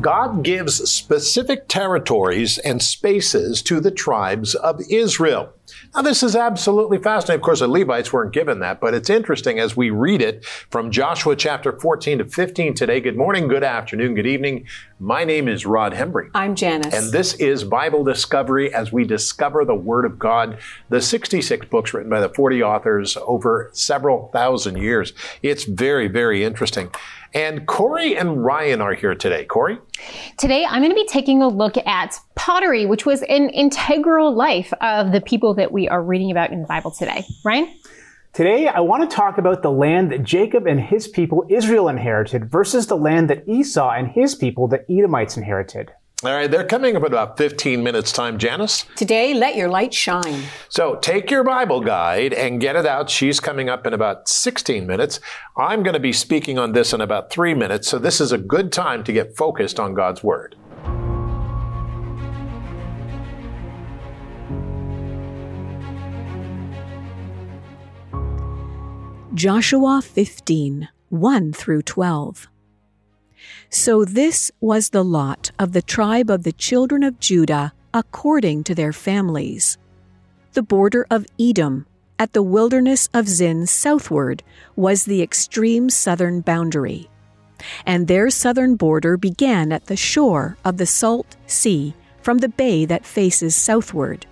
God gives specific territories and spaces to the tribes of Israel. Now, this is absolutely fascinating. Of course, the Levites weren't given that, but it's interesting as we read it from Joshua chapter 14 to 15 today. Good morning, good afternoon, good evening. My name is Rod Hembry. I'm Janice. And this is Bible Discovery as we discover the Word of God, the 66 books written by the 40 authors over several thousand years. It's very, very interesting. And Corey and Ryan are here today. Corey? Today, I'm going to be taking a look at pottery, which was an integral life of the people that we are reading about in the Bible today. Ryan? Today, I want to talk about the land that Jacob and his people Israel inherited versus the land that Esau and his people, the Edomites, inherited. All right, they're coming up in about 15 minutes time, Janice. Today, let your light shine. So take your Bible guide and get it out. She's coming up in about 16 minutes. I'm going to be speaking on this in about 3 minutes, so this is a good time to get focused on God's Word. Joshua 15, 1 through 12. So this was the lot of the tribe of the children of Judah according to their families. The border of Edom, at the wilderness of Zin southward, was the extreme southern boundary. And their southern border began at the shore of the Salt Sea from the bay that faces southward.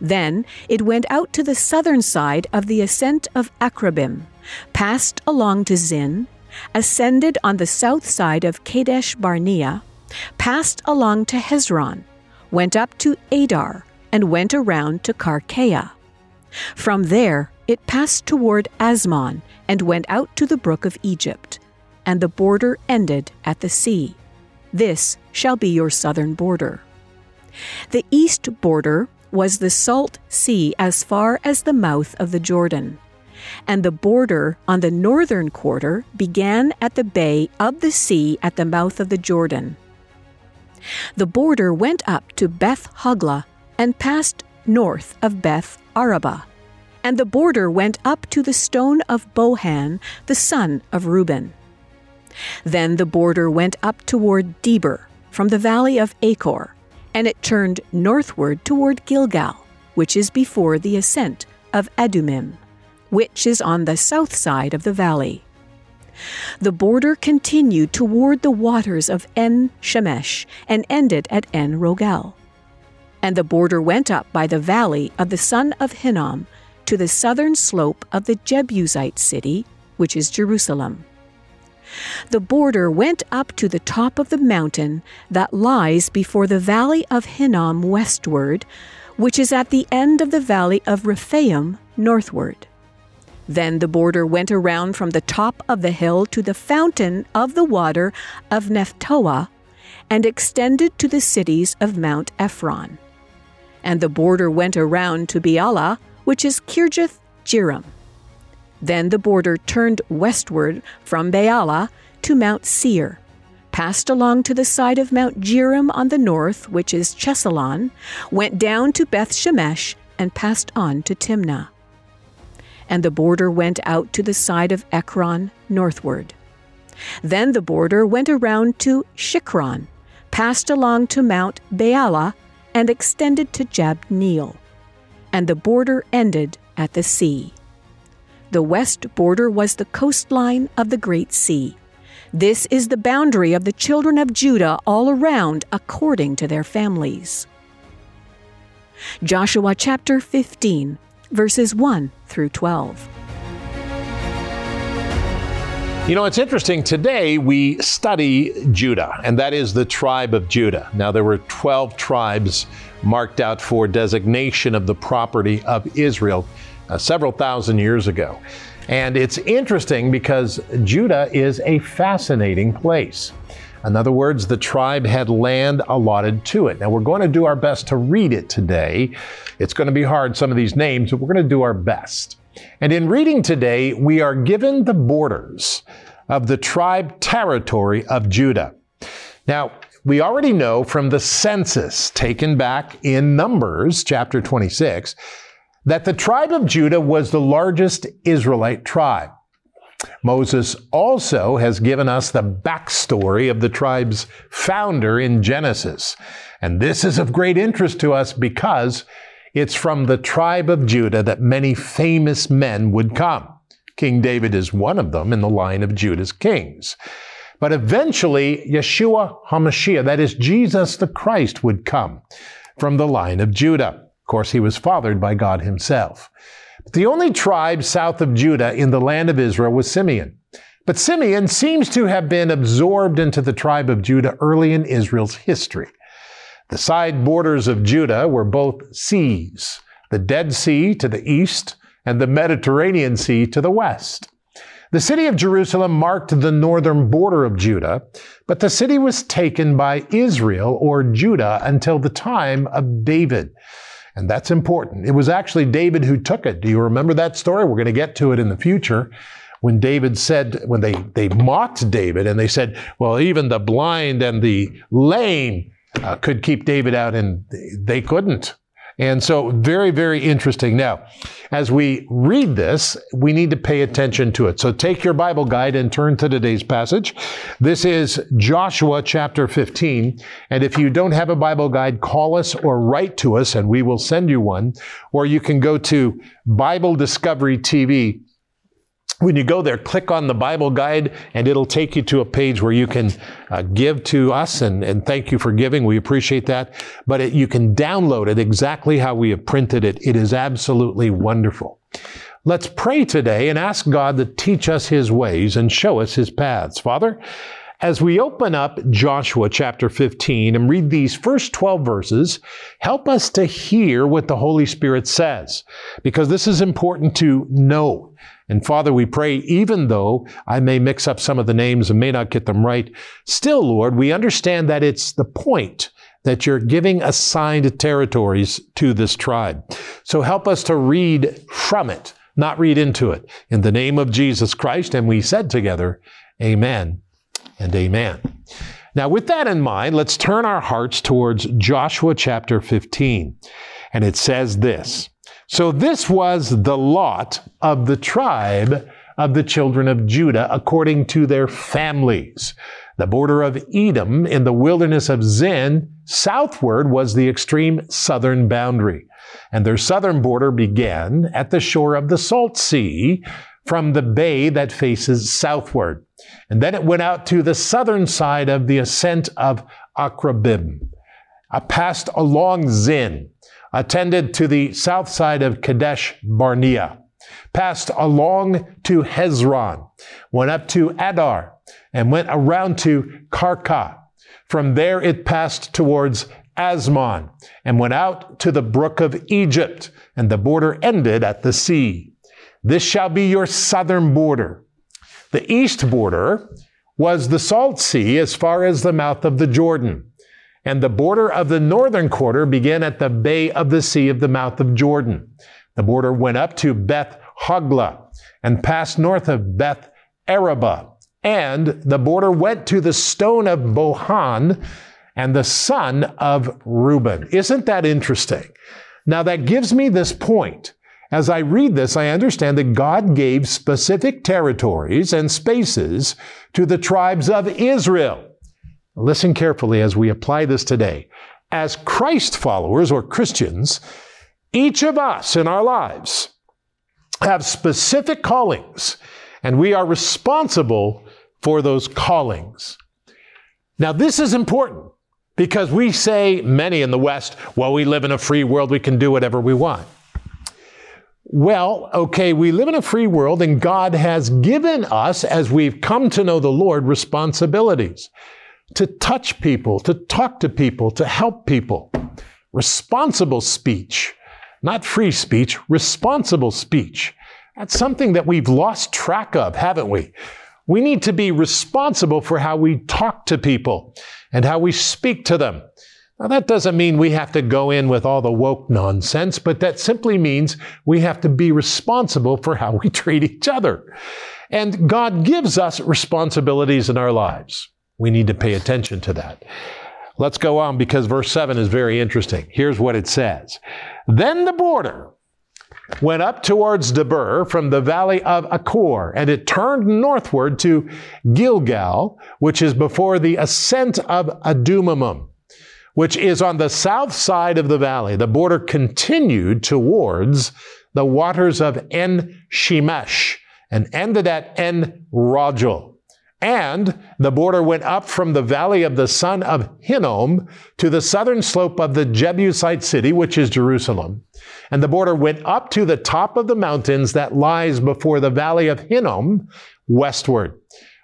Then it went out to the southern side of the ascent of Akrabim, passed along to Zin, ascended on the south side of Kadesh Barnea, passed along to Hezron, went up to Edar, and went around to Karkaa. From there it passed toward Asmon and went out to the brook of Egypt, and the border ended at the sea. This shall be your southern border. The east border was the Salt Sea as far as the mouth of the Jordan. And the border on the northern quarter began at the bay of the sea at the mouth of the Jordan. The border went up to Beth-Hogla and passed north of Beth-Arabah. And the border went up to the stone of Bohan, the son of Reuben. Then the border went up toward Debir from the valley of Achor, and it turned northward toward Gilgal, which is before the ascent of Adummim, which is on the south side of the valley. The border continued toward the waters of En Shemesh and ended at En Rogel. And the border went up by the valley of the son of Hinnom to the southern slope of the Jebusite city, which is Jerusalem. The border went up to the top of the mountain that lies before the valley of Hinnom westward, which is at the end of the valley of Rephaim northward. Then the border went around from the top of the hill to the fountain of the water of Nephtoah, and extended to the cities of Mount Ephron. And the border went around to Bealah, which is Kirjath-Jearim. Then the border turned westward from Bealah to Mount Seir, passed along to the side of Mount Jearim on the north, which is Chesalon, went down to Beth-Shemesh, and passed on to Timnah. And the border went out to the side of Ekron northward. Then the border went around to Shikron, passed along to Mount Bealah, and extended to Jabneel. And the border ended at the sea. The west border was the coastline of the Great Sea. This is the boundary of the children of Judah all around according to their families. Joshua chapter 15, verses 1 through 12. You know, it's interesting. Today we study Judah, and that is the tribe of Judah. Now, there were 12 tribes marked out for designation of the property of Israel several thousand years ago. And it's interesting because Judah is a fascinating place. In other words, the tribe had land allotted to it. Now, we're going to do our best to read it today. It's going to be hard, some of these names, but we're going to do our best. And in reading today, we are given the borders of the tribe territory of Judah. Now, we already know from the census taken back in Numbers chapter 26 that the tribe of Judah was the largest Israelite tribe. Moses also has given us the backstory of the tribe's founder in Genesis. And this is of great interest to us because it's from the tribe of Judah that many famous men would come. King David is one of them in the line of Judah's kings. But eventually, Yeshua HaMashiach, that is, Jesus the Christ, would come from the line of Judah. Of course, he was fathered by God himself. But the only tribe south of Judah in the land of Israel was Simeon. But Simeon seems to have been absorbed into the tribe of Judah early in Israel's history. The side borders of Judah were both seas, the Dead Sea to the east and the Mediterranean Sea to the west. The city of Jerusalem marked the northern border of Judah, but the city was taken by Israel or Judah until the time of David. And that's important. It was actually David who took it. Do you remember that story? We're going to get to it in the future. When David said, when they mocked David and they said, well, even the blind and the lame could keep David out, and they couldn't. And so very, very interesting. Now, as we read this, we need to pay attention to it. So take your Bible guide and turn to today's passage. This is Joshua chapter 15. And if you don't have a Bible guide, call us or write to us and we will send you one. Or you can go to Bible Discovery TV. When you go there, click on the Bible guide and it'll take you to a page where you can give to us, and thank you for giving. We appreciate that. But you can download it exactly how we have printed it. It is absolutely wonderful. Let's pray today and ask God to teach us his ways and show us his paths. Father, as we open up Joshua chapter 15 and read these first 12 verses, help us to hear what the Holy Spirit says, because this is important to know. And Father, we pray, even though I may mix up some of the names and may not get them right, still, Lord, we understand that it's the point that you're giving assigned territories to this tribe. So help us to read from it, not read into it. In the name of Jesus Christ, and we said together, amen. And amen. Now, with that in mind, let's turn our hearts towards Joshua chapter 15. And it says this, "So this was the lot of the tribe of the children of Judah according to their families. The border of Edom in the wilderness of Zin southward was the extreme southern boundary. And their southern border began at the shore of the Salt Sea from the bay that faces southward. And then it went out to the southern side of the ascent of Akrabim, passed along Zin, attended to the south side of Kadesh Barnea, passed along to Hezron, went up to Edar, and went around to Karkaa. From there it passed towards Asmon, and went out to the brook of Egypt, and the border ended at the sea. This shall be your southern border. The east border was the Salt Sea as far as the mouth of the Jordan. And the border of the northern quarter began at the bay of the sea of the mouth of Jordan. The border went up to Beth-Hogla and passed north of Beth-Arabah. And the border went to the stone of Bohan and the son of Reuben." Isn't that interesting? Now that gives me this point. As I read this, I understand that God gave specific territories and spaces to the tribes of Israel. Listen carefully as we apply this today. As Christ followers or Christians, each of us in our lives have specific callings, and we are responsible for those callings. Now, this is important because we say, many in the West, well, we live in a free world, we can do whatever we want. Well, okay, we live in a free world, and God has given us, as we've come to know the Lord, responsibilities to touch people, to talk to people, to help people. Responsible speech, not free speech, responsible speech. That's something that we've lost track of, haven't we? We need to be responsible for how we talk to people and how we speak to them. Now, that doesn't mean we have to go in with all the woke nonsense, but that simply means we have to be responsible for how we treat each other. And God gives us responsibilities in our lives. We need to pay attention to that. Let's go on, because verse 7 is very interesting. Here's what it says. "Then the border went up towards Debir from the valley of Achor, and it turned northward to Gilgal, which is before the ascent of Adummim, which is on the south side of the valley. The border continued towards the waters of En Shemesh and ended at En Rogel. And the border went up from the valley of the son of Hinnom to the southern slope of the Jebusite city, which is Jerusalem. And the border went up to the top of the mountains that lies before the valley of Hinnom westward,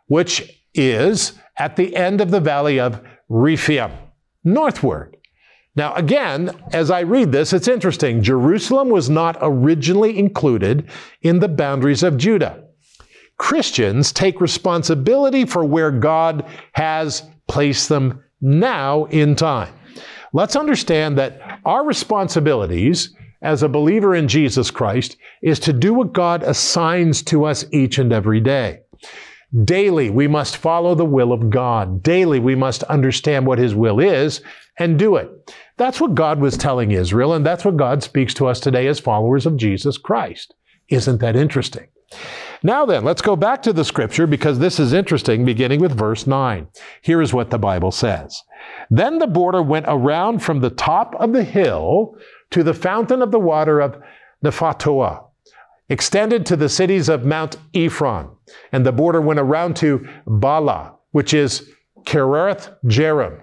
which is at the end of the valley of Rephaim, northward. Now, again, as I read this, it's interesting. Jerusalem was not originally included in the boundaries of Judah. Christians take responsibility for where God has placed them now in time. Let's understand that our responsibilities as a believer in Jesus Christ is to do what God assigns to us each and every day. Daily, we must follow the will of God. Daily, we must understand what His will is and do it. That's what God was telling Israel, and that's what God speaks to us today as followers of Jesus Christ. Isn't that interesting? Now then, let's go back to the scripture because this is interesting, beginning with verse 9. Here is what the Bible says. Then the border went around from the top of the hill to the fountain of the water of Nephtoah, extended to the cities of Mount Ephron. And the border went around to Bealah, which is Kirjath-Jearim.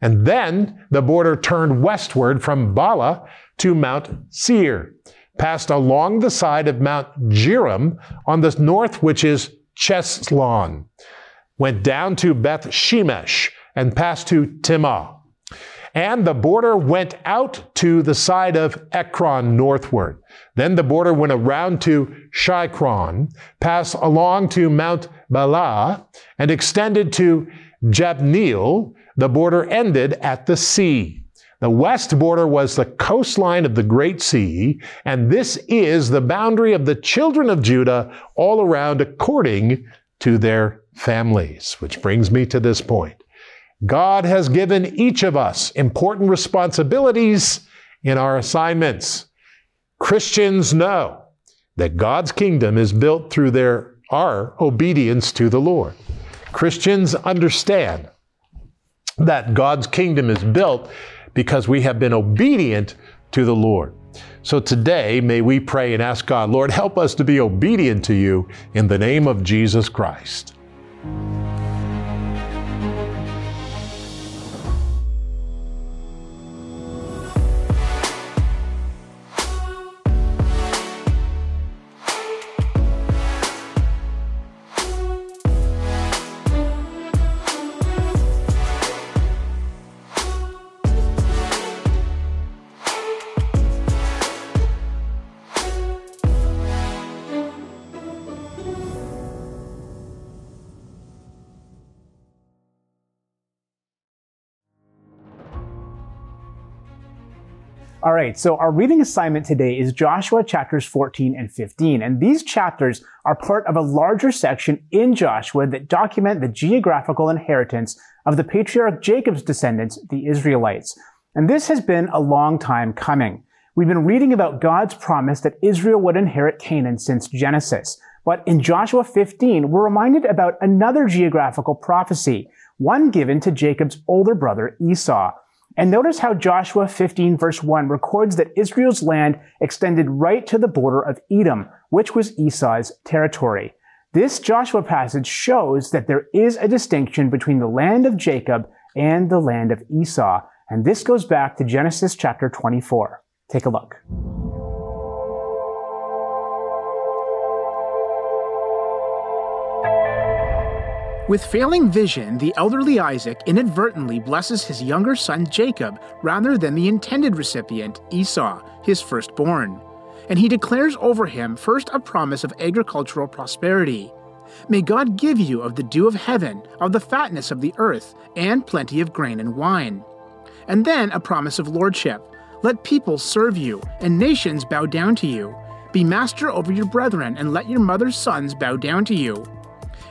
And then the border turned westward from Bealah to Mount Seir, passed along the side of Mount Jearim on the north, which is Chesalon, went down to Beth-Shemesh and passed to Timnah. And the border went out to the side of Ekron northward. Then the border went around to Shikron, passed along to Mount Bealah, and extended to Jabneel. The border ended at the sea. The west border was the coastline of the Great Sea, and this is the boundary of the children of Judah all around according to their families. Which brings me to this point. God has given each of us important responsibilities in our assignments. Christians know that God's kingdom is built through our obedience to the Lord. Christians understand that God's kingdom is built because we have been obedient to the Lord. So today, may we pray and ask God, Lord, help us to be obedient to you in the name of Jesus Christ. All right, so our reading assignment today is Joshua chapters 14 and 15, and these chapters are part of a larger section in Joshua that document the geographical inheritance of the patriarch Jacob's descendants, the Israelites. And this has been a long time coming. We've been reading about God's promise that Israel would inherit Canaan since Genesis. But in Joshua 15, we're reminded about another geographical prophecy, one given to Jacob's older brother Esau. And notice how Joshua 15 verse 1 records that Israel's land extended right to the border of Edom, which was Esau's territory. This Joshua passage shows that there is a distinction between the land of Jacob and the land of Esau. And this goes back to Genesis chapter 24. Take a look. With failing vision, the elderly Isaac inadvertently blesses his younger son Jacob rather than the intended recipient, Esau, his firstborn. And he declares over him first a promise of agricultural prosperity. May God give you of the dew of heaven, of the fatness of the earth, and plenty of grain and wine. And then a promise of lordship. Let people serve you, and nations bow down to you. Be master over your brethren, and let your mother's sons bow down to you.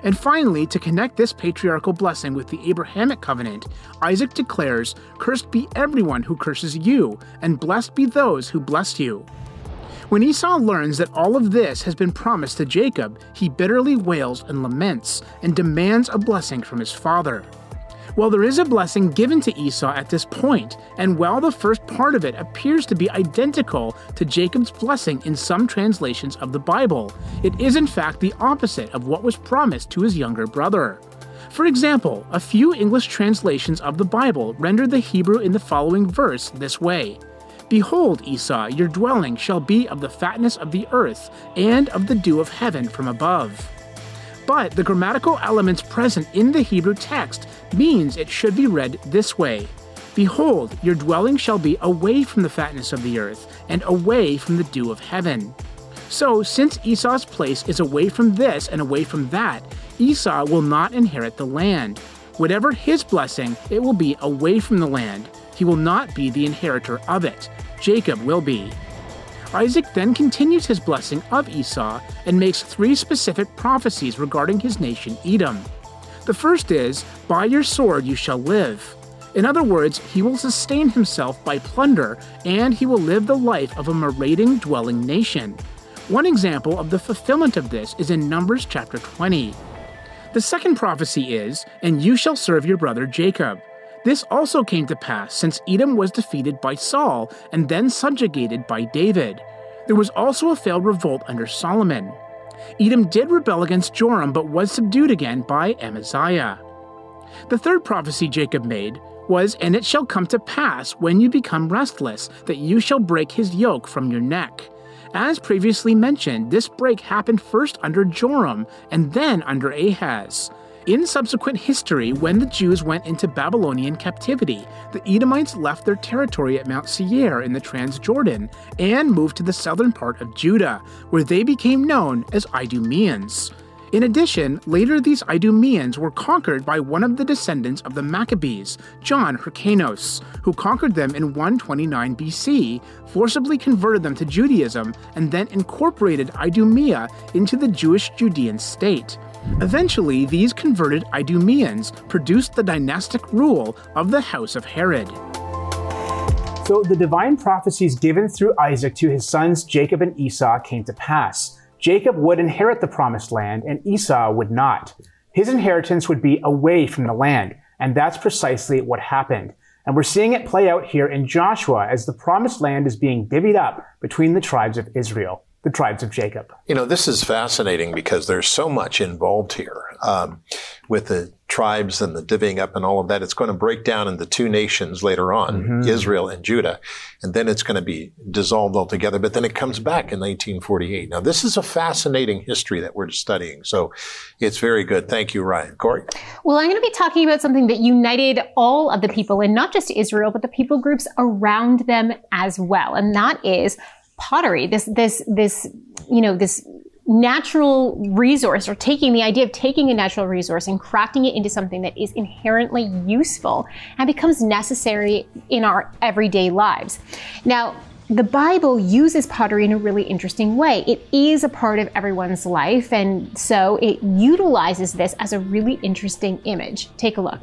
And finally, to connect this patriarchal blessing with the Abrahamic covenant, Isaac declares, "Cursed be everyone who curses you, and blessed be those who bless you." When Esau learns that all of this has been promised to Jacob, he bitterly wails and laments, and demands a blessing from his father. Well, there is a blessing given to Esau at this point, and while the first part of it appears to be identical to Jacob's blessing in some translations of the Bible, it is in fact the opposite of what was promised to his younger brother. For example, a few English translations of the Bible render the Hebrew in the following verse this way: "Behold, Esau, your dwelling shall be of the fatness of the earth and of the dew of heaven from above." But the grammatical elements present in the Hebrew text means it should be read this way: "Behold, your dwelling shall be away from the fatness of the earth and away from the dew of heaven." So, since Esau's place is away from this and away from that, Esau will not inherit the land. Whatever his blessing, it will be away from the land. He will not be the inheritor of it. Jacob will be. Isaac then continues his blessing of Esau and makes three specific prophecies regarding his nation Edom. The first is, "By your sword you shall live." In other words, he will sustain himself by plunder, and he will live the life of a marauding, dwelling nation. One example of the fulfillment of this is in Numbers chapter 20. The second prophecy is, "And you shall serve your brother Jacob." This also came to pass since Edom was defeated by Saul and then subjugated by David. There was also a failed revolt under Solomon. Edom did rebel against Joram but was subdued again by Amaziah. The third prophecy Jacob made was, "And it shall come to pass when you become restless that you shall break his yoke from your neck." As previously mentioned, this break happened first under Joram and then under Ahaz. In subsequent history, when the Jews went into Babylonian captivity, the Edomites left their territory at Mount Seir in the Transjordan and moved to the southern part of Judah, where they became known as Idumeans. In addition, later these Idumeans were conquered by one of the descendants of the Maccabees, John Hyrcanus, who conquered them in 129 BC, forcibly converted them to Judaism, and then incorporated Idumea into the Jewish Judean state. Eventually, these converted Idumeans produced the dynastic rule of the House of Herod. So the divine prophecies given through Isaac to his sons Jacob and Esau came to pass. Jacob would inherit the promised land, and Esau would not. His inheritance would be away from the land, and that's precisely what happened. And we're seeing it play out here in Joshua as the promised land is being divvied up between the tribes of Israel, the tribes of Jacob. You know, this is fascinating because there's so much involved here with the tribes and the divvying up and all of that. It's going to break down into two nations later on, Israel and Judah, and then it's going to be dissolved altogether. But then it comes back in 1948. Now, this is a fascinating history that we're studying, so it's very good. Thank you, Ryan. Corey? Well, I'm going to be talking about something that united all of the people, and not just Israel, but the people groups around them as well, and that is pottery, this natural resource, or taking a natural resource and crafting it into something that is inherently useful and becomes necessary in our everyday lives. Now, the Bible uses pottery in a really interesting way. It is a part of everyone's life, and so it utilizes this as a really interesting image. Take a look.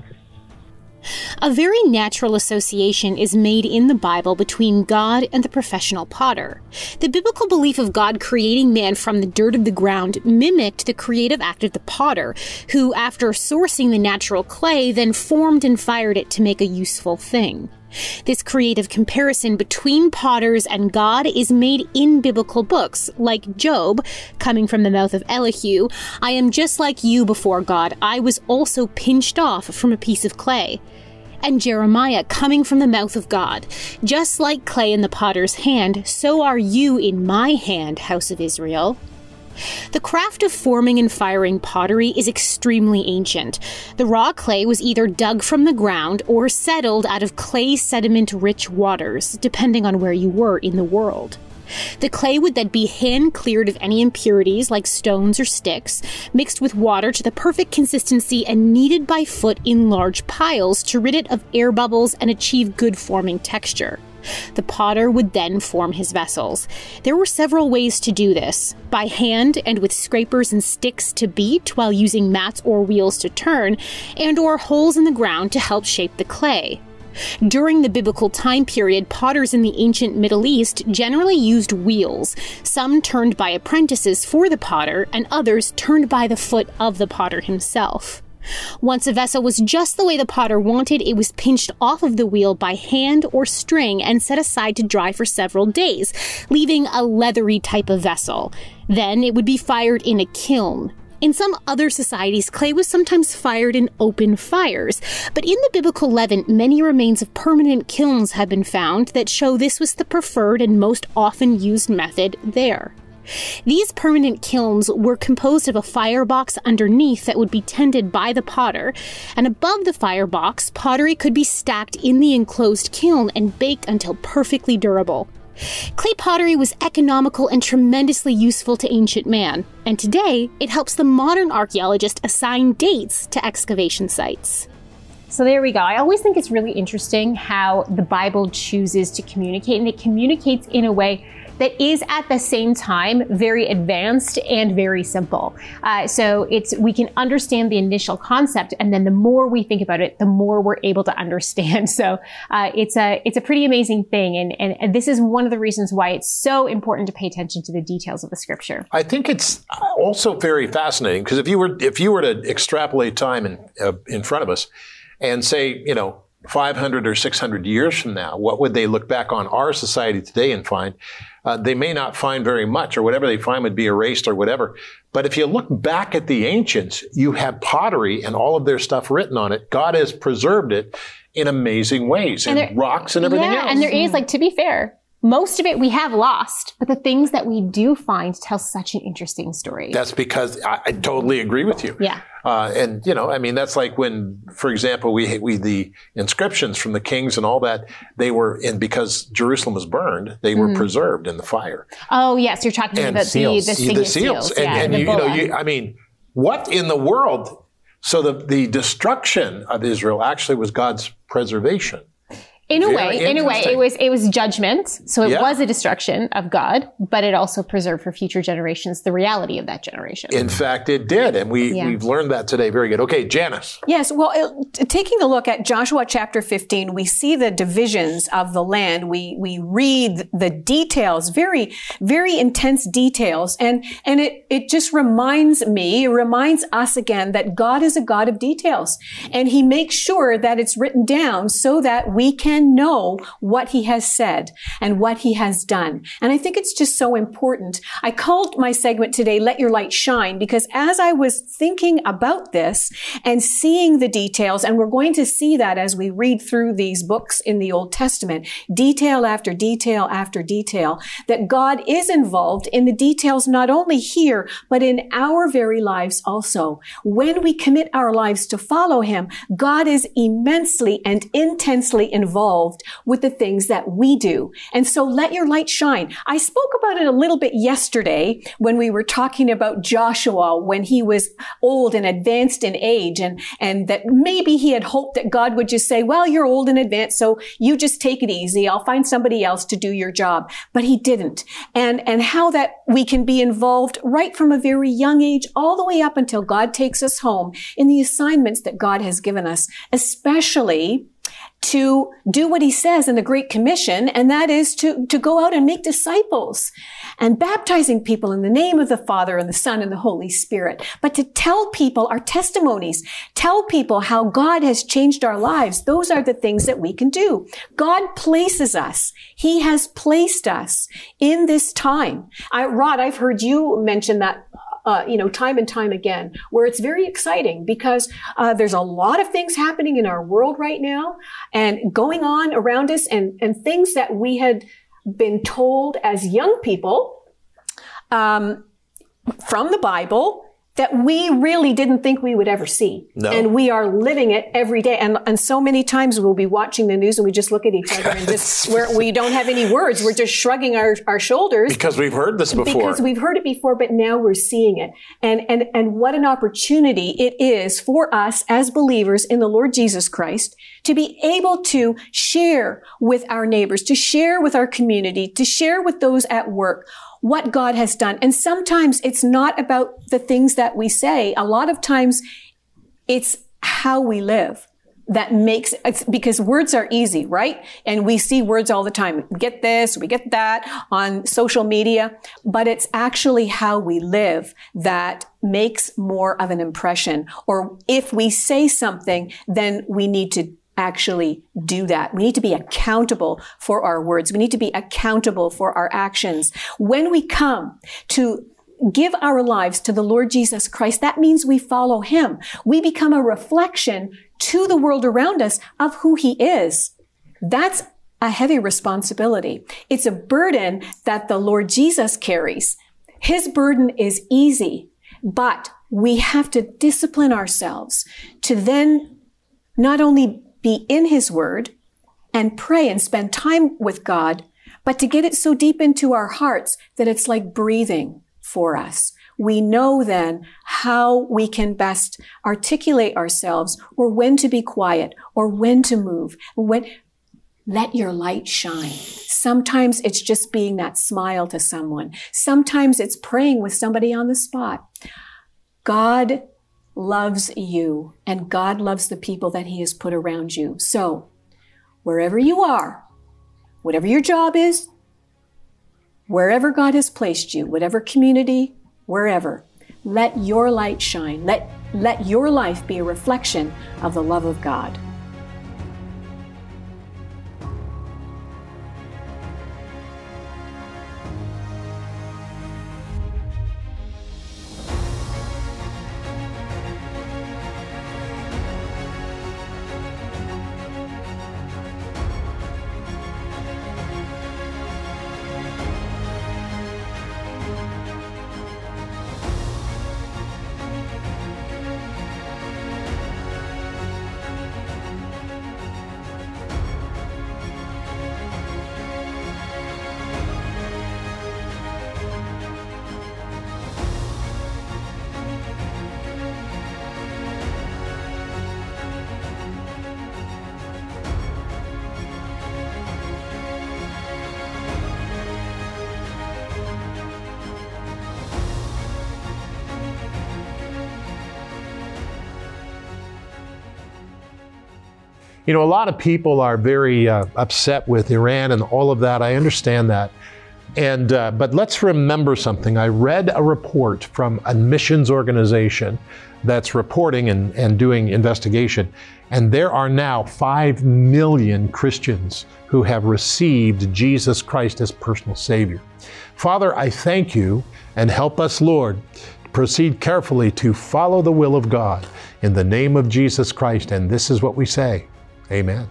A very natural association is made in the Bible between God and the professional potter. The biblical belief of God creating man from the dirt of the ground mimicked the creative act of the potter, who, after sourcing the natural clay, then formed and fired it to make a useful thing. This creative comparison between potters and God is made in biblical books, like Job, coming from the mouth of Elihu, "I am just like you before God, I was also pinched off from a piece of clay." And Jeremiah, coming from the mouth of God, "Just like clay in the potter's hand, so are you in my hand, house of Israel." The craft of forming and firing pottery is extremely ancient. The raw clay was either dug from the ground or settled out of clay sediment-rich waters, depending on where you were in the world. The clay would then be hand-cleared of any impurities, like stones or sticks, mixed with water to the perfect consistency and kneaded by foot in large piles to rid it of air bubbles and achieve good forming texture. The potter would then form his vessels. There were several ways to do this: by hand and with scrapers and sticks to beat while using mats or wheels to turn, and or holes in the ground to help shape the clay. During the biblical time period, potters in the ancient Middle East generally used wheels, some turned by apprentices for the potter, and others turned by the foot of the potter himself. Once a vessel was just the way the potter wanted, it was pinched off of the wheel by hand or string and set aside to dry for several days, leaving a leathery type of vessel. Then it would be fired in a kiln. In some other societies, clay was sometimes fired in open fires, but in the biblical Levant, many remains of permanent kilns have been found that show this was the preferred and most often used method there. These permanent kilns were composed of a firebox underneath that would be tended by the potter, and above the firebox, pottery could be stacked in the enclosed kiln and baked until perfectly durable. Clay pottery was economical and tremendously useful to ancient man, and today it helps the modern archaeologist assign dates to excavation sites. So there we go. I always think it's really interesting how the Bible chooses to communicate, and it communicates in a way that is at the same time very advanced and very simple. So we can understand the initial concept, and then the more we think about it, the more we're able to understand. So it's a pretty amazing thing, and this is one of the reasons why it's so important to pay attention to the details of the scripture. I think it's also very fascinating because if you were to extrapolate time in front of us, and say 500 or 600 years from now, what would they look back on our society today and find? They may not find very much, or whatever they find would be erased or whatever. But if you look back at the ancients, you have pottery and all of their stuff written on it. God has preserved it in amazing ways, and rocks and everything else. Yeah, and there is, to be fair, most of it we have lost, but the things that we do find tell such an interesting story. That's because I totally agree with you. Yeah. That's like when, for example, we the inscriptions from the kings and all that, because Jerusalem was burned, they were preserved in the fire. Oh, yes. You're talking about the seals. What in the world? So the destruction of Israel actually was God's preservation. In a way, it was judgment. So it was a destruction of God, but it also preserved for future generations the reality of that generation. In fact, it did. And we've learned that today. Very good. Okay, Janice. Yes. Well, taking a look at Joshua chapter 15, we see the divisions of the land. We read the details, very, very intense details. And it just reminds us again that God is a God of details. And he makes sure that it's written down so that we can know what he has said and what he has done. And I think it's just so important. I called my segment today, Let Your Light Shine, because as I was thinking about this and seeing the details, and we're going to see that as we read through these books in the Old Testament, detail after detail after detail, that God is involved in the details not only here, but in our very lives also. When we commit our lives to follow him, God is immensely and intensely involved with the things that we do. And so let your light shine. I spoke about it a little bit yesterday when we were talking about Joshua, when he was old and advanced in age, and that maybe he had hoped that God would just say, well, you're old and advanced, so you just take it easy. I'll find somebody else to do your job. But he didn't. And how that we can be involved right from a very young age all the way up until God takes us home in the assignments that God has given us, especially to do what he says in the Great Commission, and that is to go out and make disciples and baptizing people in the name of the Father and the Son and the Holy Spirit. But to tell people our testimonies, tell people how God has changed our lives. Those are the things that we can do. God places us. He has placed us in this time. Rod, I've heard you mention that time and time again, where it's very exciting because there's a lot of things happening in our world right now and going on around us, and things that we had been told as young people from the Bible that we really didn't think we would ever see. No. And we are living it every day. And so many times we'll be watching the news and we just look at each other and just, we don't have any words. We're just shrugging our shoulders. Because we've heard this before. Because we've heard it before, but now we're seeing it. And what an opportunity it is for us as believers in the Lord Jesus Christ to be able to share with our neighbors, to share with our community, to share with those at work, what God has done. And sometimes it's not about the things that we say. A lot of times it's how we live. that makes, it's because words are easy, right? And we see words all the time. We get this, we get that on social media, but it's actually how we live that makes more of an impression. Or if we say something, then we need to actually do that. We need to be accountable for our words. We need to be accountable for our actions. When we come to give our lives to the Lord Jesus Christ, that means we follow him. We become a reflection to the world around us of who he is. That's a heavy responsibility. It's a burden that the Lord Jesus carries. His burden is easy, but we have to discipline ourselves to then not only be in his word and pray and spend time with God, but to get it so deep into our hearts that it's like breathing for us. We know then how we can best articulate ourselves, or when to be quiet, or when to move. Let your light shine. Sometimes it's just being that smile to someone. Sometimes it's praying with somebody on the spot. God loves you, and God loves the people that he has put around you. So wherever you are, whatever your job is, wherever God has placed you, whatever community, wherever, let your light shine. Let your life be a reflection of the love of God. You know, a lot of people are very upset with Iran and all of that. I understand that. And but let's remember something. I read a report from a missions organization that's reporting and doing investigation. And there are now 5 million Christians who have received Jesus Christ as personal Savior. Father, I thank you, and help us, Lord, proceed carefully to follow the will of God in the name of Jesus Christ. And this is what we say. Amen.